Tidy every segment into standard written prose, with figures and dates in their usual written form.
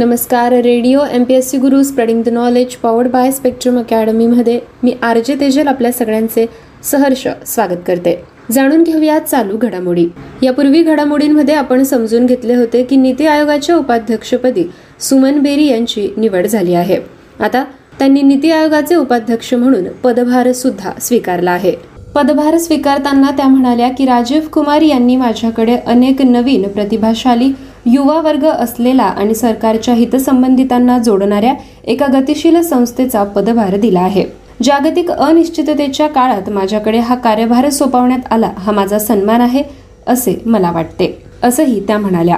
नमस्कार. Radio MPSC Guru spreading the knowledge powered by Spectrum अकॅडमीमध्ये मी RJ तेजल आपल्या सगळ्यांचे सहर्ष स्वागत करते. जाणून घेऊयात चालू घडामोडी. यापूर्वी घडामोडींमध्ये आपण समजून घेतले होते की नीती आयोगाच्या उपाध्यक्षपदी सुमन बेरी यांची निवड झाली आहे. आता त्यांनी नीती आयोगाचे उपाध्यक्ष म्हणून पदभार सुद्धा स्वीकारला आहे. पदभार स्वीकारताना त्या म्हणाल्या की राजीव कुमार यांनी माझ्याकडे अनेक नवीन प्रतिभाशाली युवा वर्ग असलेला आणि सरकारच्या हितसंबंधितांना जोडणाऱ्या एका गतिशील संस्थेचा पदभार दिला आहे. जागतिक अनिश्चिततेच्या काळात माझ्याकडे हा कार्यभार सोपवण्यात आला हा माझा सन्मान आहे असे मला वाटते, असंही त्या म्हणाल्या.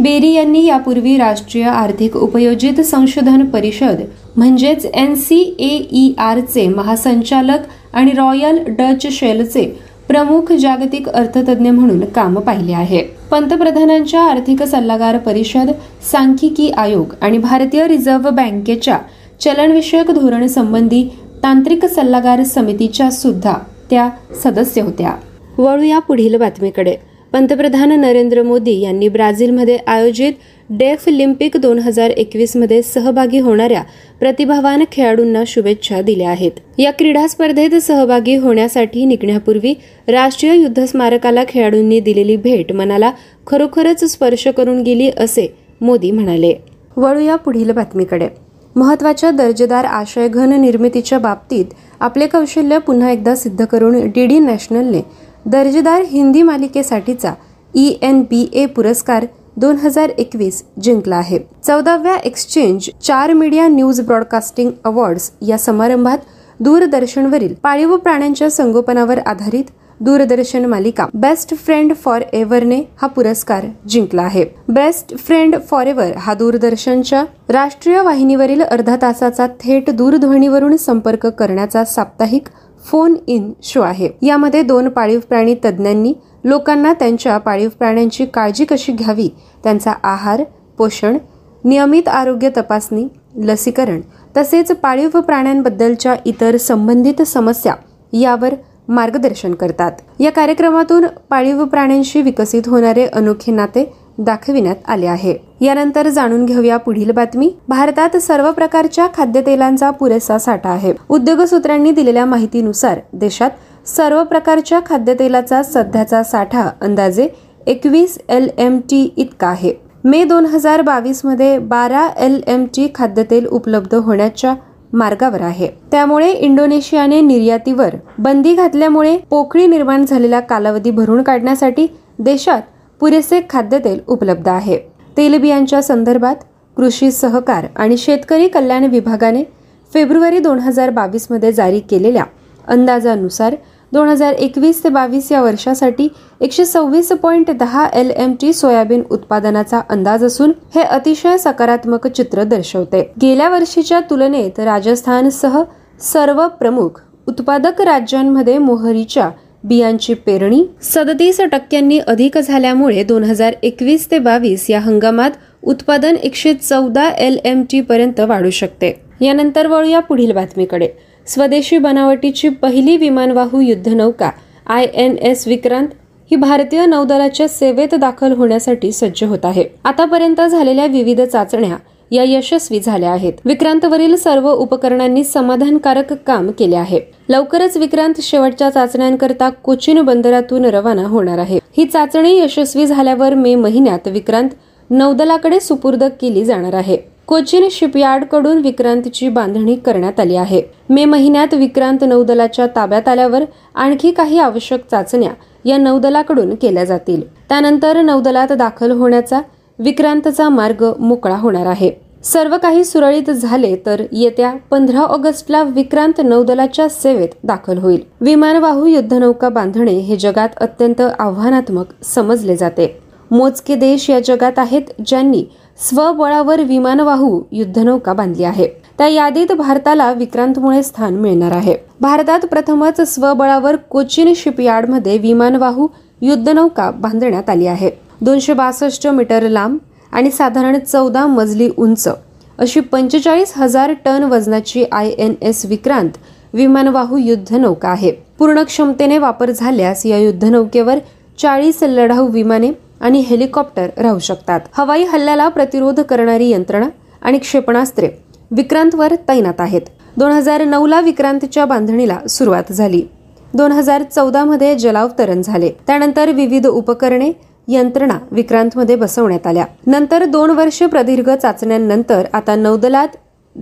बेरी यांनी यापूर्वी राष्ट्रीय आर्थिक उपयोजित संशोधन परिषद म्हणजेच NCAERचे महासंचालक आणि रॉयल डच शेलचे प्रमुख जागतिक अर्थतज्ञ म्हणून काम पाहिले आहे. पंतप्रधानांच्या आर्थिक सल्लागार परिषद, सांख्यिकी आयोग आणि भारतीय रिझर्व्ह बँकेच्या चलनविषयक धोरण संबंधी तांत्रिक सल्लागार समितीच्या सुद्धा त्या सदस्य होत्या. वळूया पुढील बातमीकडे. पंतप्रधान नरेंद्र मोदी यांनी ब्राझीलमध्ये आयोजित डेफ लिम्पिक 2021 मध्ये सहभागी होणाऱ्या प्रतिभावान खेळाडूंना शुभेच्छा दिल्या आहेत. या क्रीडा स्पर्धेत सहभागी होण्यासाठी निघण्यापूर्वी राष्ट्रीय युद्ध स्मारकाला खेळाडूंनी दिलेली भेट मनाला खरोखरच स्पर्श करून गेली असे मोदी म्हणाले. वळूया पुढील बातमीकडे. महत्त्वाच्या दर्जेदार आशयघन निर्मितीच्या बाबतीत आपले कौशल्य पुन्हा एकदा सिद्ध करून DD नॅशनलने दर्जेदार हिंदी मालिकेसाठीचा ENBA पुरस्कार 2021 जिंकला आहे. 14व्या exchange 4 media news broadcasting awards या समारंभात दूरदर्शनवरील पाळीव प्राण्यांच्या संगोपनावर आधारित दूरदर्शन मालिका बेस्ट फ्रेंड फॉर एव्हरने हा पुरस्कार जिंकला आहे. बेस्ट फ्रेंड फॉर एव्हर हा दूरदर्शनच्या राष्ट्रीय वाहिनीवरील अर्धा तासाचा थेट दूरध्वनीवरून संपर्क करण्याचा साप्ताहिक फोन इन शो आहे. यामध्ये 2 पाळीव प्राणी तज्ज्ञांनी लोकांना त्यांच्या पाळीव प्राण्यांची काळजी कशी घ्यावी, त्यांचा आहार, पोषण, नियमित आरोग्य तपासणी, लसीकरण तसेच पाळीव प्राण्यांबद्दलच्या इतर संबंधित समस्या यावर मार्गदर्शन करतात. या कार्यक्रमातून पाळीव प्राण्यांशी विकसित होणारे अनोखे नाते दाखविण्यात आले आहे. यानंतर जाणून घेऊया पुढील बातमी. भारतात सर्व प्रकारच्या खाद्यतेलांचा पुरेसा साठा आहे. उद्योग सूत्रांनी दिलेल्या माहितीनुसार देशात सर्व प्रकारच्या खाद्यतेलाचा सध्याचा साठा अंदाजे 21 LMT इतका आहे. मे 2022 मध्ये 12 LMT खाद्यतेल उपलब्ध होण्याच्या मार्गावर आहे. त्यामुळे इंडोनेशियाने निर्यातीवर बंदी घातल्यामुळे पोकळी निर्माण झालेला कालावधी भरून काढण्यासाठी देशात पुरेसे खाद्यतेल उपलब्ध आहे. तेलबियांच्या संदर्भात कृषी सहकार आणि शेतकरी कल्याण विभागाने फेब्रुवारी 2022 मध्ये जारी केलेल्या अंदाजानुसार 2021 ते 2022 या वर्षासाठी 126.10 LMT सोयाबीन उत्पादनाचा अंदाज असून हे अतिशय सकारात्मक चित्र दर्शवते. गेल्या वर्षीच्या तुलनेत राजस्थानसह सर्व प्रमुख उत्पादक राज्यांमध्ये मोहरीच्या बियांची पेरणी 37% अधिक झाल्यामुळे 2021 ते 2022 या हंगामात उत्पादन 114 LMT पर्यंत वाढू शकते. यानंतर वळूया पुढील बातमीकडे. स्वदेशी बनावटीची पहिली विमानवाहू युद्धनौका INS विक्रांत ही भारतीय नौदलाच्या सेवेत दाखल होण्यासाठी सज्ज होत आहे. आतापर्यंत झालेल्या विविध चाचण्या या यशस्वी झाल्या आहेत. विक्रांतवरील सर्व उपकरणांनी समाधानकारक काम केले आहे. लवकरच विक्रांत शेवटच्या चाचण्यांकरता कोचीन बंदरातून रवाना होणार आहे. ही चाचणी यशस्वी झाल्यावर मे महिन्यात विक्रांत नौदलाकडे सुपूर्द केली जाणार आहे. कोचीन शिपयार्ड कडून विक्रांतची बांधणी करण्यात आली आहे. मे महिन्यात विक्रांत नौदलाच्या ताब्यात आल्यावर आणखी काही आवश्यक चाचण्या या नौदलाकडून केल्या जातील. त्यानंतर नौदलात दाखल होण्याचा विक्रांतचा मार्ग मोकळा होणार आहे. सर्व काही सुरळीत झाले तर येत्या 15 ऑगस्टला विक्रांत नौदलाच्या सेवेत दाखल होईल. विमानवाहू युद्धनौका बांधणे हे जगात अत्यंत आव्हानात्मक समजले जाते. मोजके देश या जगात आहेत ज्यांनी स्वबळावर विमानवाहू युद्धनौका बांधली आहे. त्या यादीत भारताला विक्रांतमुळे स्थान मिळणार आहे. भारतात प्रथमच स्वबळावर कोचीन शिपयार्डमध्ये विमानवाहू युद्धनौका बांधण्यात आली आहे. 262 मीटर लांब आणि साधारण 14 मजली उंच अशी 45,000 टन वजनाची INS विक्रांत विमानवाहू युद्धनौका आहे. पूर्ण क्षमतेने वापर झाल्यास या युद्धनौकेवर 40 लढाऊ विमाने आणि हेलिकॉप्टर राहू शकतात. हवाई हल्ल्याला प्रतिरोध करणारी यंत्रणा, आणि क्षेपणास्त्रे विक्रांतवर तैनात आहेत. 2009ला विक्रांतच्या बांधणीला सुरुवात झाली. 2014मध्ये जलावतरण झाले. त्यानंतर विविध उपकरणे यंत्रणा विक्रांतमध्ये बसवण्यात आल्या. नंतर 2 वर्ष प्रदीर्घ चाचण्यांनंतर आता नौदलात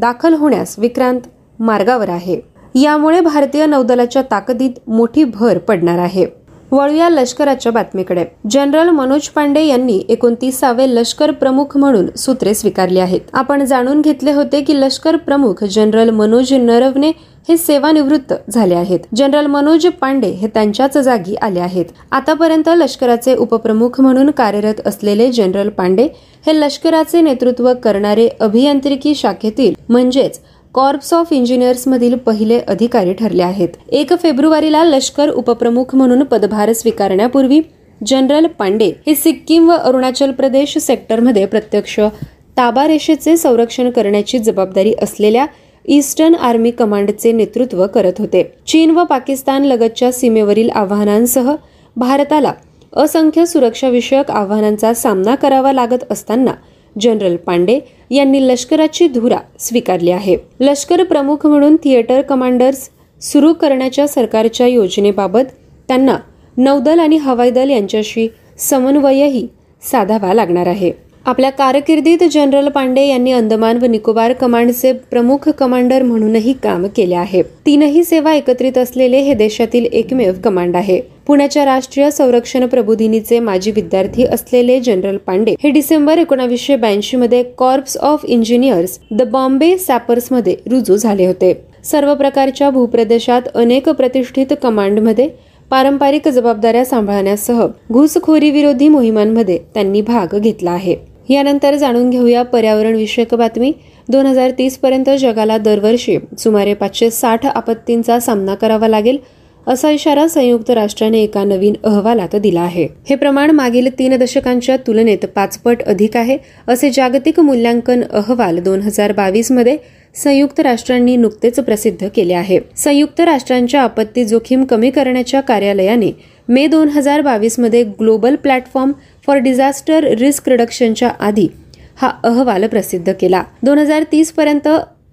दाखल होण्यास विक्रांत मार्गावर आहे. यामुळे भारतीय नौदलाच्या ताकदीत मोठी भर पडणार आहे. वळूया लष्कराच्या बातमीकडे. जनरल मनोज पांडे यांनी 29वे लष्कर प्रमुख म्हणून सूत्रे स्वीकारली आहेत. आपण जाणून घेतले होते की लष्कर प्रमुख जनरल मनोज नरवणे हे सेवानिवृत्त झाले आहेत. जनरल मनोज पांडे हे त्यांच्याच जागी आले आहेत. आतापर्यंत लष्कराचे उपप्रमुख म्हणून कार्यरत असलेले जनरल पांडे हे लष्कराचे नेतृत्व करणारे अभियांत्रिकी शाखेतील म्हणजेच कॉर्प्स ऑफ इंजिनियर्स मधील पहिले अधिकारी ठरले आहेत. 1 फेब्रुवारीला लष्कर उपप्रमुख म्हणून पदभार स्वीकारण्यापूर्वी जनरल पांडे हे सिक्कीम व अरुणाचल प्रदेश सेक्टरमध्ये प्रत्यक्ष ताबारेषेचे संरक्षण करण्याची जबाबदारी असलेल्या ईस्टर्न आर्मी कमांडचे नेतृत्व करत होते. चीन व पाकिस्तान लगतच्या सीमेवरील आव्हानांसह भारताला असंख्य सुरक्षाविषयक आव्हानांचा सामना करावा लागत असताना जनरल पांडे यांनी लष्कराची धुरा स्वीकारली आहे. लष्कर प्रमुख म्हणून थिएटर कमांडर्स सुरू करण्याच्या सरकारच्या योजनेबाबत त्यांना नौदल आणि हवाई दल यांच्याशी समन्वयही साधावा लागणार आहे. आपल्या कारकिर्दीत जनरल पांडे यांनी अंदमान व निकोबार कमांडचे प्रमुख कमांडर म्हणूनही काम केले आहे. 3ही सेवा एकत्रित असलेले हे देशातील एकमेव कमांड आहे. पुण्याच्या राष्ट्रीय संरक्षण प्रबोधिनीचे माजी विद्यार्थी असलेले जनरल पांडे हे डिसेंबर 1982मध्ये corps of engineers the Bombay sappers मध्ये रुजू झाले होते. सर्व प्रकारच्या भूप्रदेशात अनेक प्रतिष्ठित कमांडमध्ये पारंपरिक जबाबदाऱ्या सांभाळण्यासह घुसखोरीविरोधी मोहिमांमध्ये त्यांनी भाग घेतला आहे. यानंतर जाणून घेऊया पर्यावरण विषयक बातमी. 2030 पर्यंत जगाला दरवर्षी सुमारे 560 आपत्तींचा सामना करावा लागेल असा इशारा संयुक्त राष्ट्राने एका नवीन अहवालात दिला आहे. हे प्रमाण मागील 3 दशकांच्या तुलनेत 5 पट अधिक आहे असे जागतिक मूल्यांकन अहवाल 2022 मध्ये संयुक्त राष्ट्रांनी नुकतेच प्रसिद्ध केले आहे. संयुक्त राष्ट्रांच्या आपत्ती जोखीम कमी करण्याच्या कार्यालयाने मे 2022 मध्ये global platform for disaster risk रिडक्शनच्या आधी हा अहवाल प्रसिद्ध केला. 2030 पर्यंत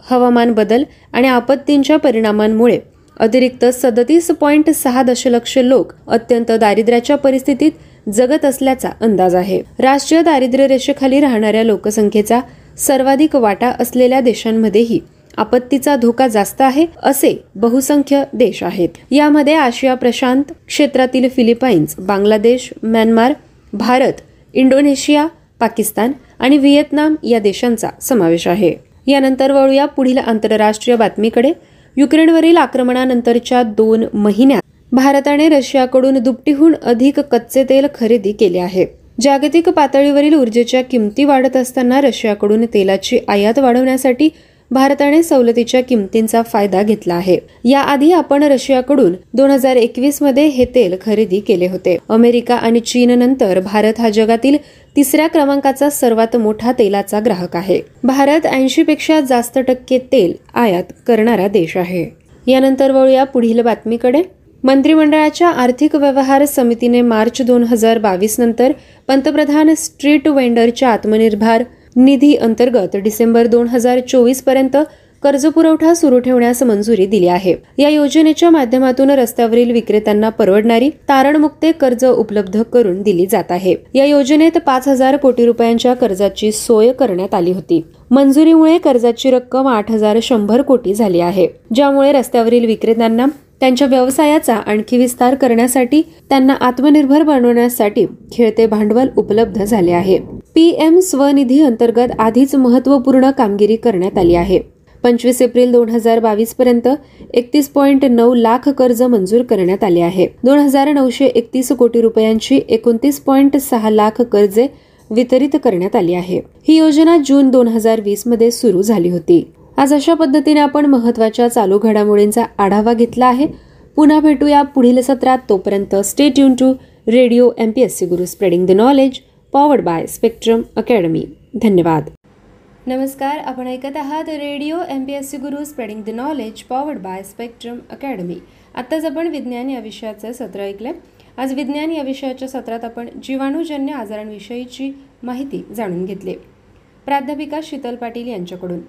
हवामान बदल आणि आपत्तींच्या परिणामांमुळे अतिरिक्त 37.6 दशलक्ष लोक अत्यंत दारिद्र्याच्या परिस्थितीत जगत असल्याचा अंदाज आहे. राष्ट्रीय दारिद्र्य रेषेखाली राहणाऱ्या लोकसंख्येचा सर्वाधिक वाटा असलेल्या देशांमध्येही आपत्तीचा धोका जास्त आहे असे बहुसंख्य देश आहेत. यामध्ये आशिया प्रशांत क्षेत्रातील Philippines, Bangladesh, Myanmar, Bharat, Indonesia, Pakistan आणि व्हिएतनाम या देशांचा समावेश आहे. यानंतर वळूया पुढील आंतरराष्ट्रीय बातमीकडे. युक्रेनवरील आक्रमणानंतरच्या 2 महिन्यात भारताने रशियाकडून दुपटीहून अधिक कच्चे तेल खरेदी केले आहे. जागतिक पातळीवरील ऊर्जेच्या किमती वाढत असताना रशियाकडून तेलाची आयात वाढवण्यासाठी भारताने सवलतीच्या किमतींचा फायदा घेतला आहे. याआधी आपण रशियाकडून 2021मध्ये हे तेल खरेदी केले होते. अमेरिका आणि चीननंतर भारत हा जगातील 3ऱ्या क्रमांकाचा सर्वात मोठा तेलाचा ग्राहक आहे. भारत 80% जास्त टक्के तेल आयात करणारा देश आहे. यानंतर वळूया पुढील बातमीकडे. मंत्रिमंडळाच्या आर्थिक व्यवहार समितीने मार्च 2022 नंतर पंतप्रधान स्ट्रीट वेंडरच्या आत्मनिर्भर निधी अंतर्गत डिसेंबर 2024 पर्यंत कर्जपुरवठा सुरू ठेवण्यास मंजुरी दिली आहे. या योजनेच्या माध्यमातून रस्त्यावरील विक्रेत्यांना परवडणारी तारणमुक्त कर्ज उपलब्ध करून दिली जात आहे. या योजनेत 5,000 कोटी रुपयांच्या कर्जाची सोय करण्यात आली होती. मंजुरीमुळे कर्जाची रक्कम 8,100 कोटी झाली आहे, ज्यामुळे रस्त्यावरील विक्रेत्यांना त्यांच्या व्यवसायाचा आणखी विस्तार करण्यासाठी त्यांना आत्मनिर्भर बनवण्यासाठी खेळते भांडवल उपलब्ध झाले आहे. PM स्वनिधी अंतर्गत आधीच महत्त्वपूर्ण कामगिरी करण्यात आली आहे. 25 एप्रिल 2022 पर्यंत 31.9 लाख कर्ज मंजूर करण्यात आले आहे. 2,931 कोटी रुपयांची 29.6 लाख कर्जे वितरित करण्यात आली आहे. ही योजना जून 2020मध्ये सुरू झाली होती. आज अशा पद्धतीने आपण महत्त्वाच्या चालू घडामोडींचा आढावा घेतला आहे. पुन्हा भेटूया पुढील सत्रात. तोपर्यंत stay tune to radio MPSC Guru, spreading the knowledge, powered by Spectrum academy. धन्यवाद. नमस्कार. आपण ऐकत आहात radio MPSC Guru, spreading the knowledge, powered by Spectrum academy. आत्ताच आपण विज्ञान या विषयाचं सत्र ऐकलं. आज विज्ञान या विषयाच्या सत्रात आपण जीवाणूजन्य आजारांविषयीची माहिती जाणून घेतली. प्राध्यापिका शीतल पाटील यांच्याकडून.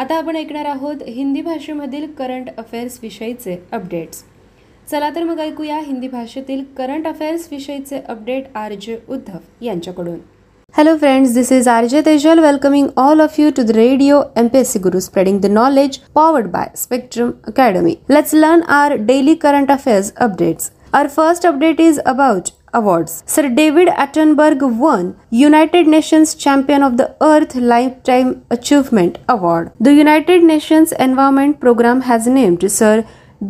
आता आपण ऐकणार आहोत हिंदी भाषेमधील करंट अफेअर्स विषयीचे अपडेट्स. चला तर मग ऐकूया हिंदी भाषेतील करंट अफेअर्स विषयीचे अपडेट आर जे उद्धव यांच्याकडून. Hello friends, this is RJ Tejal welcoming all of you to the Radio MPSC Guru, spreading the knowledge powered by Spectrum Academy. Let's learn our daily current affairs updates. Our first update is about awards. Sir David Attenborough won United Nations Champion of the Earth Lifetime Achievement Award. The United Nations Environment Program has named Sir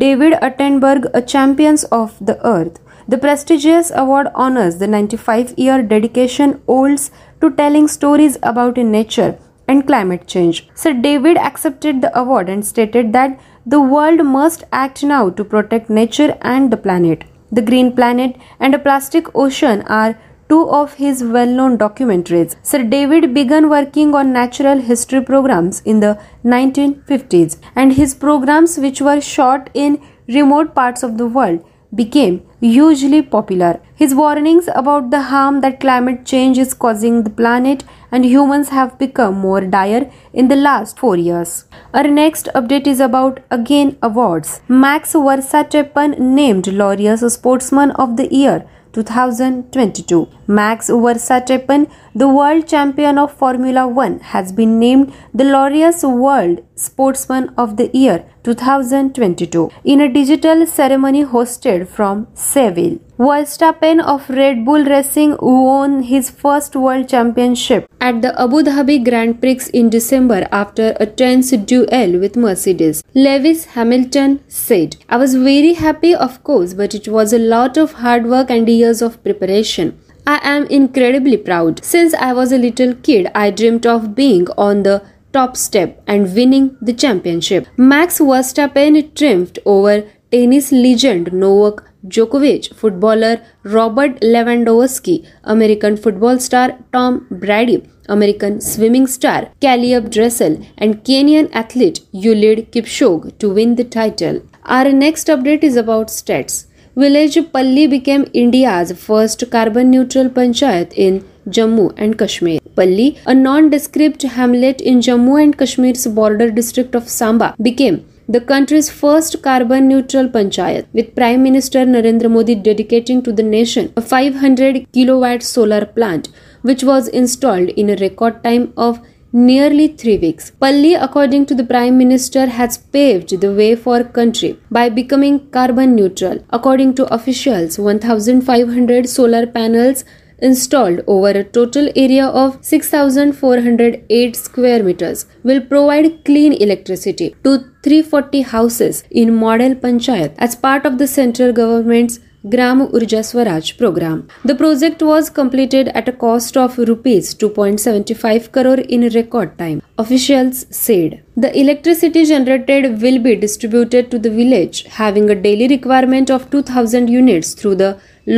David Attenborough a Champion of the Earth. The prestigious award honors the 95-year dedication owes to telling stories about nature and climate change. Sir David accepted the award and stated that the world must act now to protect nature and the planet. The Green Planet and a Plastic Ocean are two of his well-known documentaries. Sir David began working on natural history programs in the 1950s, and his programs, which were shot in remote parts of the world, became hugely popular. His warnings about the harm that climate change is causing the planet and humans have become more dire in the last 4 years. Our next update is about again awards. Max Verstappen named Laureus Sportsman of the Year 2022. Max Verstappen, the world champion of Formula 1, has been named the Laureus World Sportsman of the Year 2022 in a digital ceremony hosted from Seville. Verstappen of Red Bull Racing won his first world championship at the Abu Dhabi Grand Prix in December after a tense duel with Mercedes. Lewis Hamilton said, "I was very happy, of course, but it was a lot of hard work and years of preparation. I am incredibly proud. Since I was a little kid, I dreamt of being on the top step and winning the championship." Max Verstappen triumphed over tennis legend Novak Djokovic, footballer Robert Lewandowski, American football star Tom Brady, American swimming star Caleb Dressel, and Kenyan athlete Eliud Kipchoge to win the title. Our next update is about stats. Village Palli became India's first carbon-neutral panchayat in Jammu and Kashmir. Palli, a nondescript hamlet in Jammu and Kashmir's border district of Samba, became the country's first carbon-neutral panchayat, with Prime Minister Narendra Modi dedicating to the nation a 500-kilowatt solar plant, which was installed in a record time of nearly 3 weeks. Palli, according to the Prime Minister, has paved the way for country by becoming carbon neutral. According to officials, 1,500 solar panels installed over a total area of 6,408 square meters will provide clean electricity to 340 houses in Model Panchayat as part of the central government's Gram Urja Swaraj program. The project was completed at a cost of rupees 2.75 crore in record time, officials said. The electricity generated will be distributed to the village, having a daily requirement of 2,000 units through the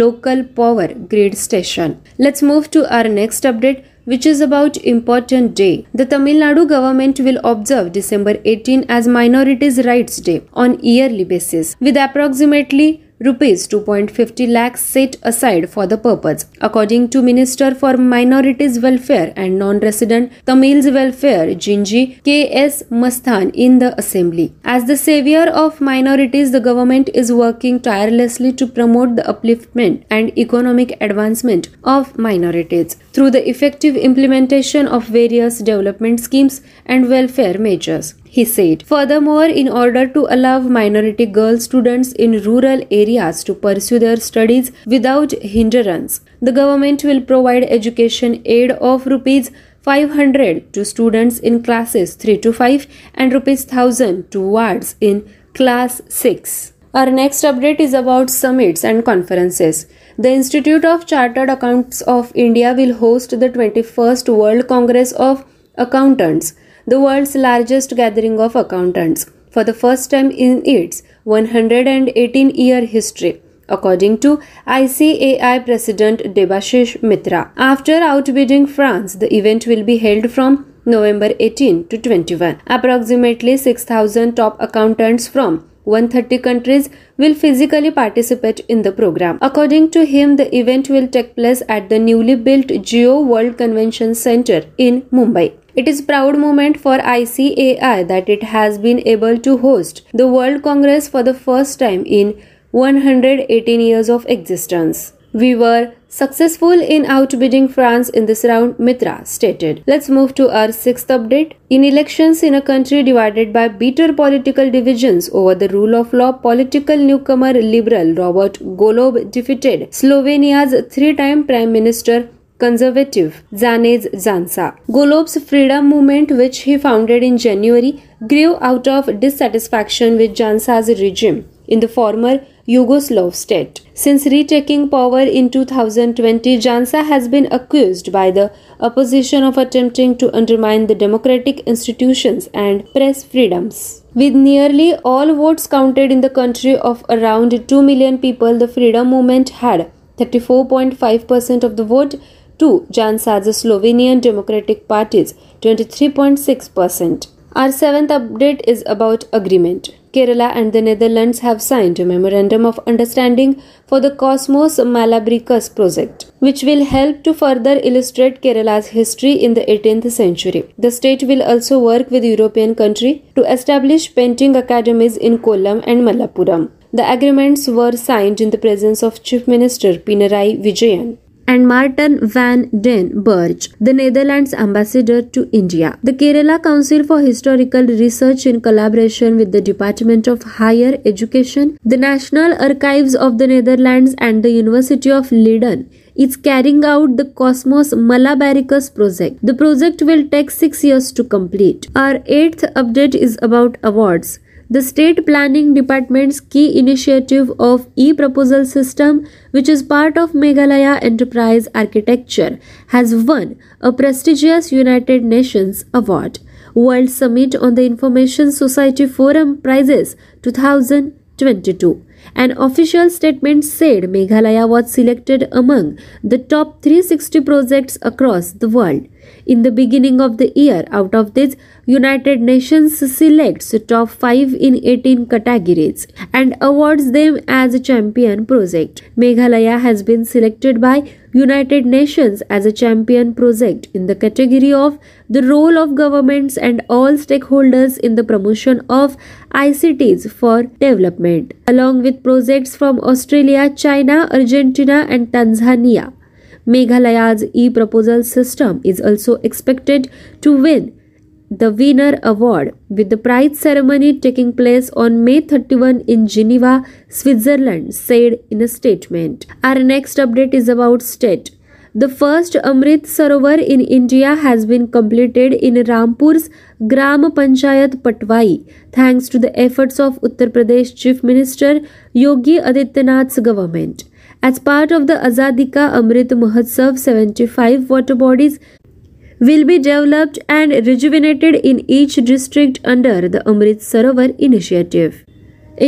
local power grid station. Let's move to our next update, which is about important day. The Tamil Nadu government will observe December 18 as Minorities' Rights Day on yearly basis, with approximately Rupees 2.50 lakhs set aside for the purpose, according to Minister for Minorities Welfare and Non-Resident Tamils Welfare Jinji K.S. Masthan in the Assembly. As the savior of minorities, the government is working tirelessly to promote the upliftment and economic advancement of minorities through the effective implementation of various development schemes and welfare measures, he said. Furthermore, in order to allow minority girl students in rural areas to pursue their studies without hindrance, the government will provide education aid of rupees 500 to students in classes 3 to 5 and rupees 1,000 to wards in class 6. Our next update is about summits and conferences. The Institute of Chartered Accountants of India will host the 21st World Congress of Accountants, the world's largest gathering of accountants, for the first time in its 118-year history, according to ICAI President Debashish Mitra. After outbidding France, the event will be held from November 18 to 21. Approximately 6,000 top accountants from 130 countries will physically participate in the program. According to him, the event will take place at the newly built Geo World Convention Center in Mumbai. It is proud moment for ICAI that it has been able to host the World Congress for the first time in 118 years of existence. We were successful in outbidding France in this round, Mitra stated. Let's move to our sixth update. In elections in a country divided by bitter political divisions over the rule of law, political newcomer liberal Robert Golob defeated Slovenia's three-time prime minister conservative Janez Janša. Golob's Freedom movement, which he founded in January, grew out of dissatisfaction with Janša's regime in the former Yugoslav state. Since retaking power in 2020, Janša has been accused by the opposition of attempting to undermine the democratic institutions and press freedoms. With nearly all votes counted in the country of around 2 million people, the Freedom movement had 34.5% of the vote to Janša's Slovenian Democratic Party's 23.6%. Our seventh update is about agreement. Kerala and the Netherlands have signed a memorandum of understanding for the Cosmos Malabricus project, which will help to further illustrate Kerala's history in the 18th century. The state will also work with European country to establish painting academies in Kollam and Malappuram. The agreements were signed in the presence of Chief Minister Pinarayi Vijayan and Martin van den Burg, the Netherlands ambassador to India. The Kerala Council for Historical Research, in collaboration with the Department of Higher Education, the National Archives of the Netherlands and the University of Leiden, is carrying out the Cosmos Malabaricus project. The project will take 6 years to complete. Our 8th update is about awards. The State Planning Department's key initiative of e-proposal system, which is part of Meghalaya Enterprise Architecture, has won a prestigious United Nations award. World Summit on the Information Society Forum Prizes 2022. An official statement said Meghalaya was selected among the top 360 projects across the world. In the beginning of the year, out of this, United Nations selects top 5 in 18 categories and awards them as a champion project. Meghalaya has been selected by United Nations as a champion project in the category of the role of governments and all stakeholders in the promotion of ICTs for development, along with projects from Australia, China, Argentina and Tanzania. Meghalaya's e-proposal system is also expected to win the winner award, with the prize ceremony taking place on May 31 in Geneva, Switzerland, said in a statement. Our next update is about state. The first Amrit Sarovar in India has been completed in Rampur's Gram Panchayat Patwai, thanks to the efforts of Uttar Pradesh Chief Minister Yogi Adityanath's government. As part of the Azadi Ka Amrit Mahotsav, 75 water bodies will be developed and rejuvenated in each district under the Amrit Sarovar initiative.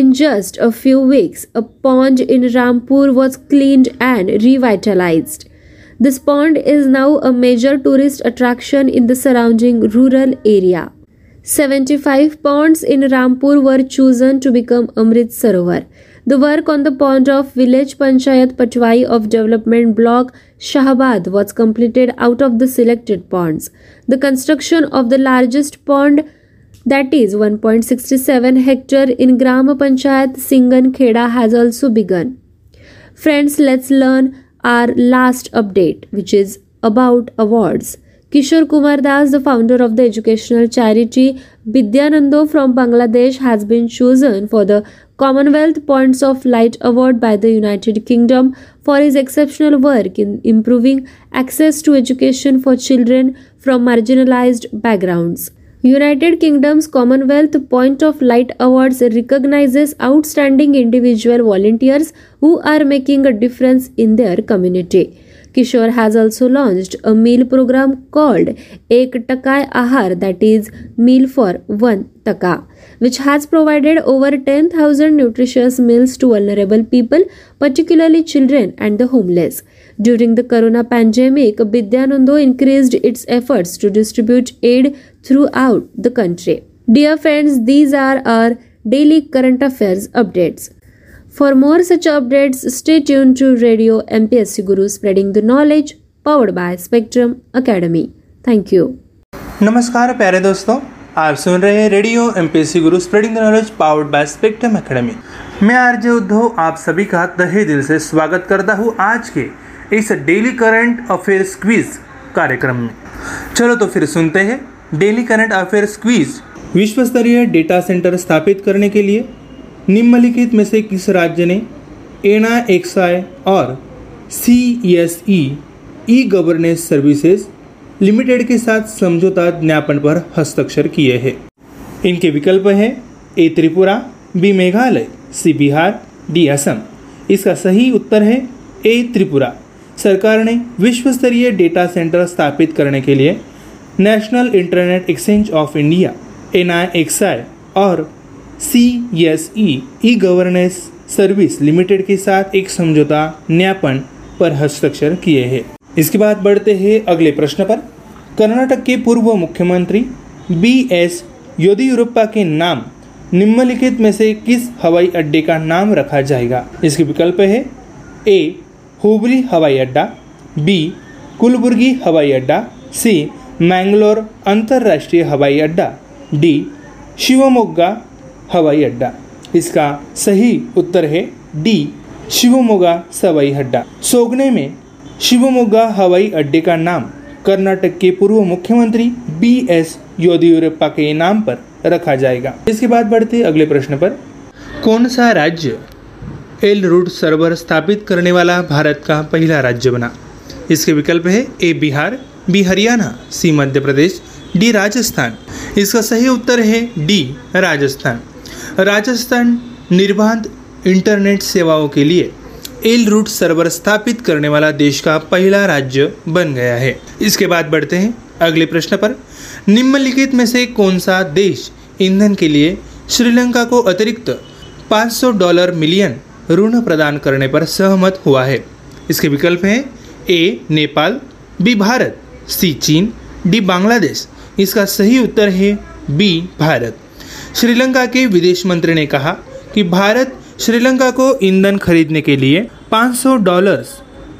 In just a few weeks, a pond in Rampur was cleaned and revitalized. This pond is now a major tourist attraction in the surrounding rural area. 75 ponds in Rampur were chosen to become Amrit Sarovar. The work on the pond of village Panchayat Patwai of development block Shahabad was completed out of the selected ponds. The construction of the largest pond, that is 1.67 hectare in Gram Panchayat Singan Kheda, has also begun. Friends, let's learn our last update, which is about awards. Kishore Kumar Das, the founder of the educational charity Vidyanando from Bangladesh, has been chosen for the Commonwealth Points of Light Award by the United Kingdom for his exceptional work in improving access to education for children from marginalized backgrounds. United Kingdom's Commonwealth Point of Light Awards recognizes outstanding individual volunteers who are making a difference in their community. Kishore has also launched a meal program called Ek Takai Ahar, that is meal for 1 taka, which has provided over 10,000 nutritious meals to vulnerable people, particularly children and the homeless. During the corona pandemic, Vidyanando increased its efforts to distribute aid throughout the country. Dear friends, these are our daily current affairs updates. For more such updates, stay tuned to Radio MPSC Guru, spreading the knowledge, powered by Spectrum Academy. Thank you. नमस्कार प्यारे दोस्तों, आप सुन रहे हैं radio M P S C Guru spreading the knowledge powered by Spectrum academy. मैं RJ Uddhav आप सभी का तहे दिल से स्वागत करता हूँ आज के इस डेली करंट अफेयर्स क्विज कार्यक्रम में। चलो तो फिर सुनते हैं डेली करंट अफेयर्स क्विज। विश्व स्तरीय डेटा सेंटर स्थापित करने के लिए निम्नलिखित में से किस राज्य ने NIXI और CESE e governance services limited के साथ समझौता ज्ञापन पर हस्ताक्षर किए हैं? इनके विकल्प हैं A Tripura, B Meghalaya, C Bihar, D Assam. इसका सही उत्तर है ए त्रिपुरा। सरकार ने विश्व स्तरीय डेटा सेंटर स्थापित करने के लिए national internet exchange of India NIXI और CESE e governance service limited के साथ एक समझौता ज्ञापन पर हस्ताक्षर किए हैं। इसके बाद बढ़ते हैं अगले प्रश्न पर। कर्नाटक के पूर्व मुख्यमंत्री BS येदियुरप्पा के नाम निम्नलिखित में से किस हवाई अड्डे का नाम रखा जाएगा? इसके विकल्प है ए हुबली हवाई अड्डा, बी कुलबुर्गी हवाई अड्डा, सी मैंगलोर अंतर्राष्ट्रीय हवाई अड्डा, डी शिवमोग्गा हवाई अड्डा। इसका सही उत्तर है डी शिवमोग्गा हवाई अड्डा। सोगने में शिवमोग्गा हवाई अड्डे का नाम कर्नाटक के पूर्व मुख्यमंत्री BS येदियुरप्पा के नाम पर रखा जाएगा। इसके बाद बढ़ते अगले प्रश्न पर। कौन सा राज्य एल रूट सर्वर स्थापित करने वाला भारत का पहला राज्य बना? इसके विकल्प है A Bihar, B Haryana, C Madhya Pradesh, D Rajasthan. इसका सही उत्तर है डी राजस्थान। राजस्थान निर्बाध इंटरनेट सेवाओं के लिए एल रूट सर्वर स्थापित करने वाला देश का पहला राज्य बन गया है। इसके बाद बढ़ते हैं अगले प्रश्न पर। निम्नलिखित में से कौन सा देश ईंधन के लिए श्रीलंका को अतिरिक्त $500 मिलियन ऋण प्रदान करने पर सहमत हुआ है? इसके विकल्प हैं A Nepal, B Bharat, C चीन, डी बांग्लादेश। इसका सही उत्तर है बी भारत। श्रीलंका के विदेश मंत्री ने कहा कि भारत श्रीलंका को ईंधन खरीदने के लिए $500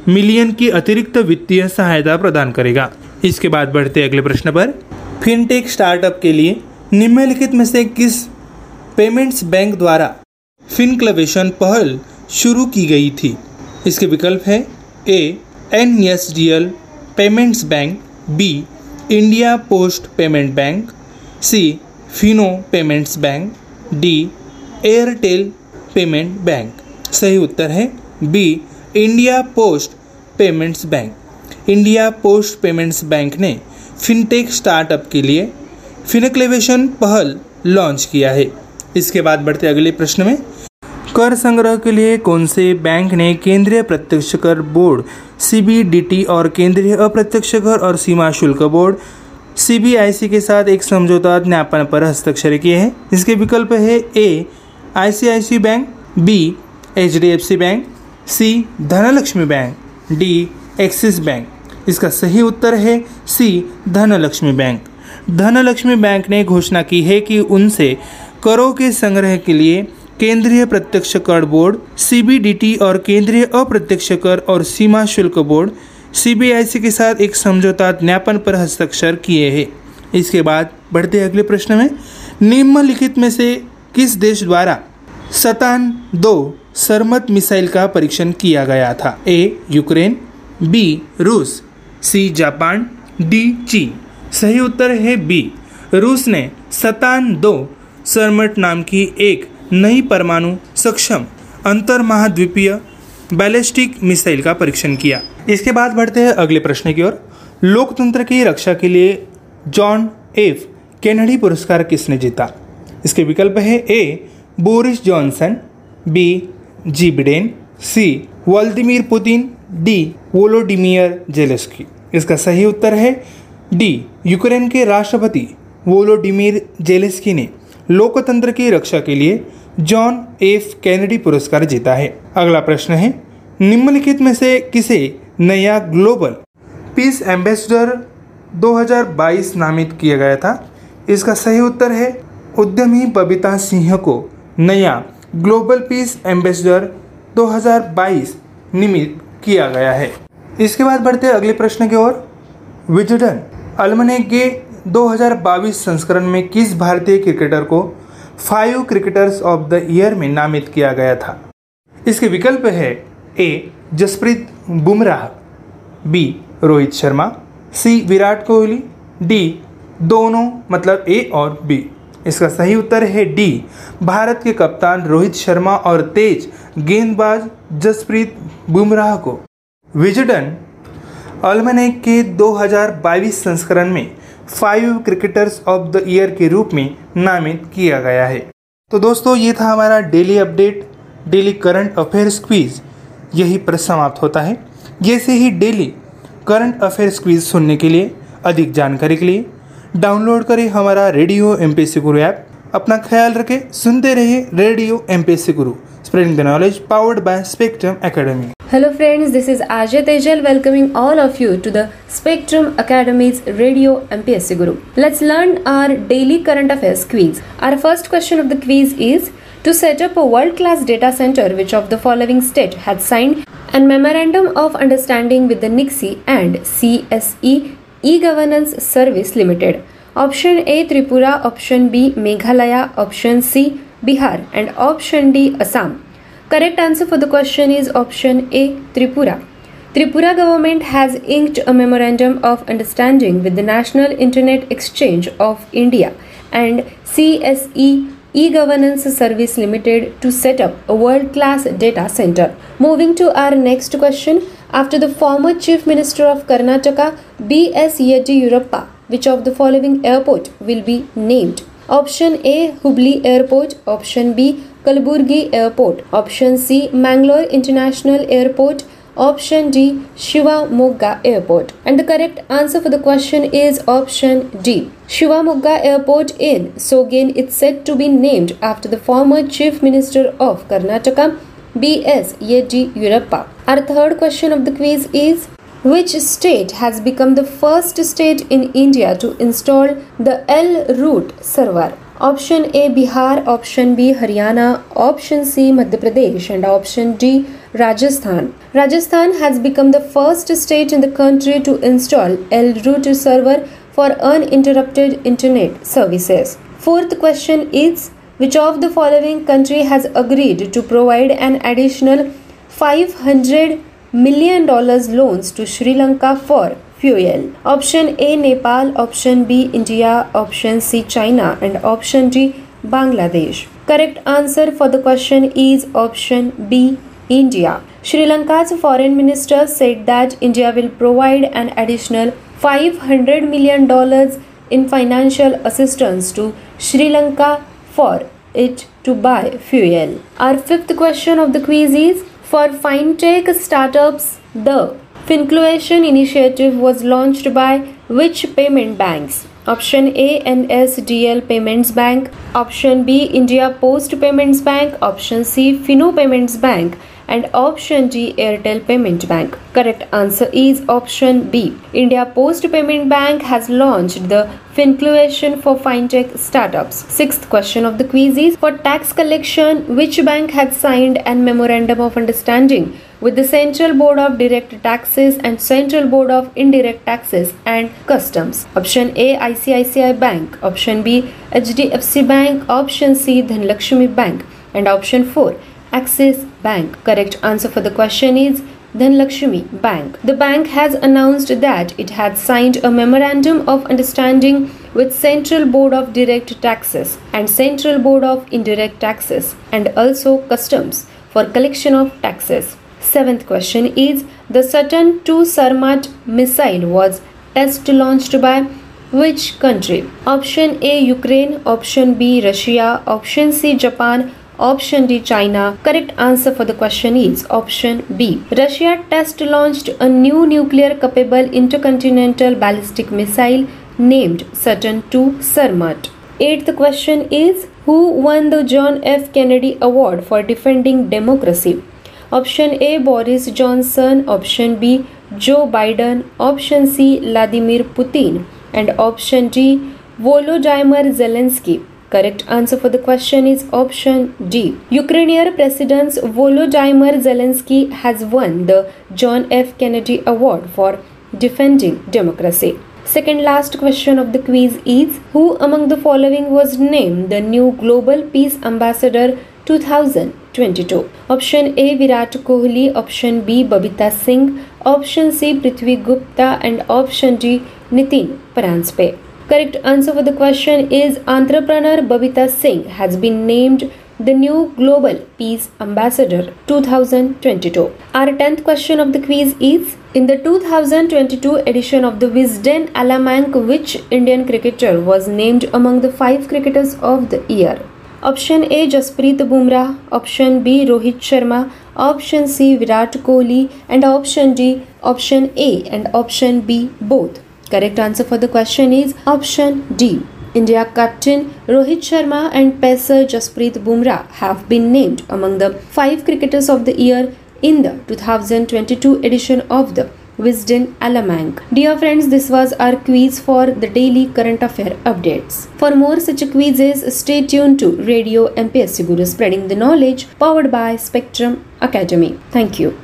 मिलियन की अतिरिक्त वित्तीय सहायता प्रदान करेगा। इसके बाद बढ़ते अगले प्रश्न पर। फिनटेक स्टार्टअप के लिए निम्नलिखित में से किस पेमेंट्स बैंक द्वारा फिनक्लवेशन पहल शुरू की गई थी? इसके विकल्प है A NSDL payments bank, B India post payment bank, C Fino payments bank, D Airtel payment bank. सही उत्तर है B India post payments bank. India post payments bank ने फिनटेक स्टार्टअप के लिए फिनक्लेवेशन पहल लॉन्च किया है। इसके बाद बढ़ते अगले प्रश्न में। कर संग्रह के लिए कौन से बैंक ने केंद्रीय प्रत्यक्ष कर बोर्ड CBDT और केंद्रीय अप्रत्यक्ष कर और सीमा शुल्क बोर्ड CBIC के साथ एक समझौता ज्ञापन पर हस्ताक्षर किए हैं? इसके विकल्प है A ICICI bank, B HDFC bank, C Dhanlaxmi bank, D Axis bank. इसका सही उत्तर है C Dhanlaxmi bank. Dhanlaxmi bank ने घोषणा की है कि उनसे करों के संग्रह के लिए केंद्रीय प्रत्यक्ष कर बोर्ड CBDT और केंद्रीय अप्रत्यक्ष कर और सीमा शुल्क बोर्ड CBIC के साथ एक समझौता ज्ञापन पर हस्ताक्षर किए हैं। इसके बाद बढ़ते अगले प्रश्न में। निम्नलिखित में से किस देश द्वारा सतान-2 सरमत मिसाइल का परीक्षण किया गया था? ए यूक्रेन, बी रूस, सी जापान, डी चीन। सही उत्तर है बी। रूस ने सतान-2 सरमत नाम की एक नई परमाणु सक्षम अंतर महाद्वीपीय बैलिस्टिक मिसाइल का परीक्षण किया। इसके बाद बढ़ते हैं अगले प्रश्न की ओर। लोकतंत्र की रक्षा के लिए John F. Kennedy पुरस्कार किसने जीता? इसके विकल्प है A Boris Johnson, B Joe Biden, C Vladimir Putin, D Volodymyr Zelensky. इसका सही उत्तर है डी। यूक्रेन के राष्ट्रपति वोलोडिमिर जेलेंस्की ने लोकतंत्र की रक्षा के लिए John F. Kennedy पुरस्कार जीता है। अगला प्रश्न है। निम्नलिखित में से किसे नया ग्लोबल पीस एम्बेसडर 2022 नामित किया गया था? इसका सही उत्तर है उद्यमी बबीता सिंह को नया ग्लोबल पीस एम्बेसडर 2022 नियुक्त किया गया है। इसके बाद बढ़ते अगले प्रश्न की ओर। विजडन अल्मनेक के 2022 संस्करण में किस भारतीय क्रिकेटर को 5 क्रिकेटर्स ऑफ द ईयर में नामित किया गया था? इसके विकल्प है A Jasprit Bumrah, B Rohit Sharma, C Virat Kohli, D दोनों मतलब ए और बी। इसका सही उत्तर है डी, भारत के कप्तान रोहित शर्मा और तेज गेंदबाज जसप्रीत बुमराह को। विजडन अल्मनेक के 2022 संस्करण में 5 क्रिकेटर्स ऑफ द ईयर के रूप में नामित किया गया है। तो दोस्तों ये था हमारा daily update, daily current affairs quiz यही पर समाप्त होता है। जैसे ही डेली करंट अफेयर्स क्विज सुनने के लिए, अधिक जानकारी के लिए डाउनलोड करें हमारा रेडियो MPSC गुरु ऐप। अपना ख्याल रखें, सुनते रहिए radio MPSC Guru, spreading the knowledge, powered by Spectrum academy. Hello friends, this is Ajay Tejal welcoming all of you to the Spectrum Academy's Radio MPSC Guru. Let's learn our daily current affairs quiz. Our first question of the quiz is, to set up a world-class data center, which of the following state had signed a memorandum of understanding with the NICSI and CSE e-Governance Service Limited? Option A Tripura, option B Meghalaya, option C Bihar and option D Assam. Correct answer for the question is option A Tripura. Tripura government has inked a memorandum of understanding with the National Internet Exchange of India and CSE e-Governance Service Limited to set up a world-class data center. Moving to our next question, after the former Chief Minister of Karnataka B.S. Yediyurappa, which of the following airport will be named? Option A Hubli Airport, option B Kalburgi Airport, option C Mangalore International Airport, option D Shivamogga Airport. And the correct answer for the question is option D. Shivamogga Airport in Sogain is said to be named after the former Chief Minister of Karnataka B.S. Yediyurappa. Our third question of the quiz is, which state has become the first state in India to install the L-Root server? Option A Bihar, option B Haryana, option C Madhya Pradesh and option D Rajasthan. Rajasthan has become the first state in the country to install L-Root server for uninterrupted internet services. Fourth question is, which of the following country has agreed to provide an additional $500 million loans to Sri Lanka for fuel? Option A Nepal, option B India, option C China and option D Bangladesh. Correct answer for the question is option B India. Sri Lanka's foreign minister said that India will provide an additional $500 million in financial assistance to Sri Lanka for it to buy fuel. Our fifth question of the quiz is, for fintech startups the Fincluation initiative was launched by which payment banks? Option A NSDL Payments Bank, option B India Post Payments Bank, option C Fino Payments Bank and option D Airtel Payment Bank. Correct answer is option B. India Post Payment Bank has launched the Fincluation for fintech startups. Sixth question of the quiz is, for tax collection, which bank had signed a memorandum of understanding with the Central Board of Direct Taxes and Central Board of Indirect Taxes and Customs? Option A ICICI Bank, option B HDFC Bank, option C Dhanlakshmi Bank and option 4 Axis Bank. Correct answer for the question is Dhanlakshmi Bank. The bank has announced that it had signed a memorandum of understanding with Central Board of Direct Taxes and Central Board of Indirect Taxes and also Customs for collection of taxes. Seventh question is, the Saturn II Sarmat missile was test launched by which country? Option A Ukraine, option B Russia, option C Japan, option D China. Correct answer for the question is option B. Russia test launched a new nuclear capable intercontinental ballistic missile named Saturn II Sarmat. Eighth question is, who won the John F. Kennedy Award for defending democracy? Option A Boris Johnson, option B Joe Biden, option C Vladimir Putin and option D Volodymyr Zelensky. Correct answer for the question is option D. Ukrainian President Volodymyr Zelensky has won the John F. Kennedy Award for defending democracy. Second last question of the quiz is, who among the following was named the new Global Peace Ambassador 2022? Option A Virat Kohli, option B Babita Singh, option C Prithvi Gupta and option D Nitin Paranspe. Correct answer for the question is entrepreneur Babita Singh has been named the new Global Peace Ambassador 2022. Our 10th question of the quiz is, in the 2022 edition of the Wisden Alamank, which Indian cricketer was named among the 5 cricketers of the year? Option A Jasprit Bumrah, option B Rohit Sharma, option C Virat Kohli and option D option A and option B both. Correct answer for the question is option D. India captain Rohit Sharma and pacer Jasprit Bumrah have been named among the 5 cricketers of the year in the 2022 edition of the Wisden Alamank. Dear friends, this was our quiz for the daily current affair updates. For more such quizzes, stay tuned to Radio MPSC Guru, spreading the knowledge, powered by Spectrum Academy. Thank you.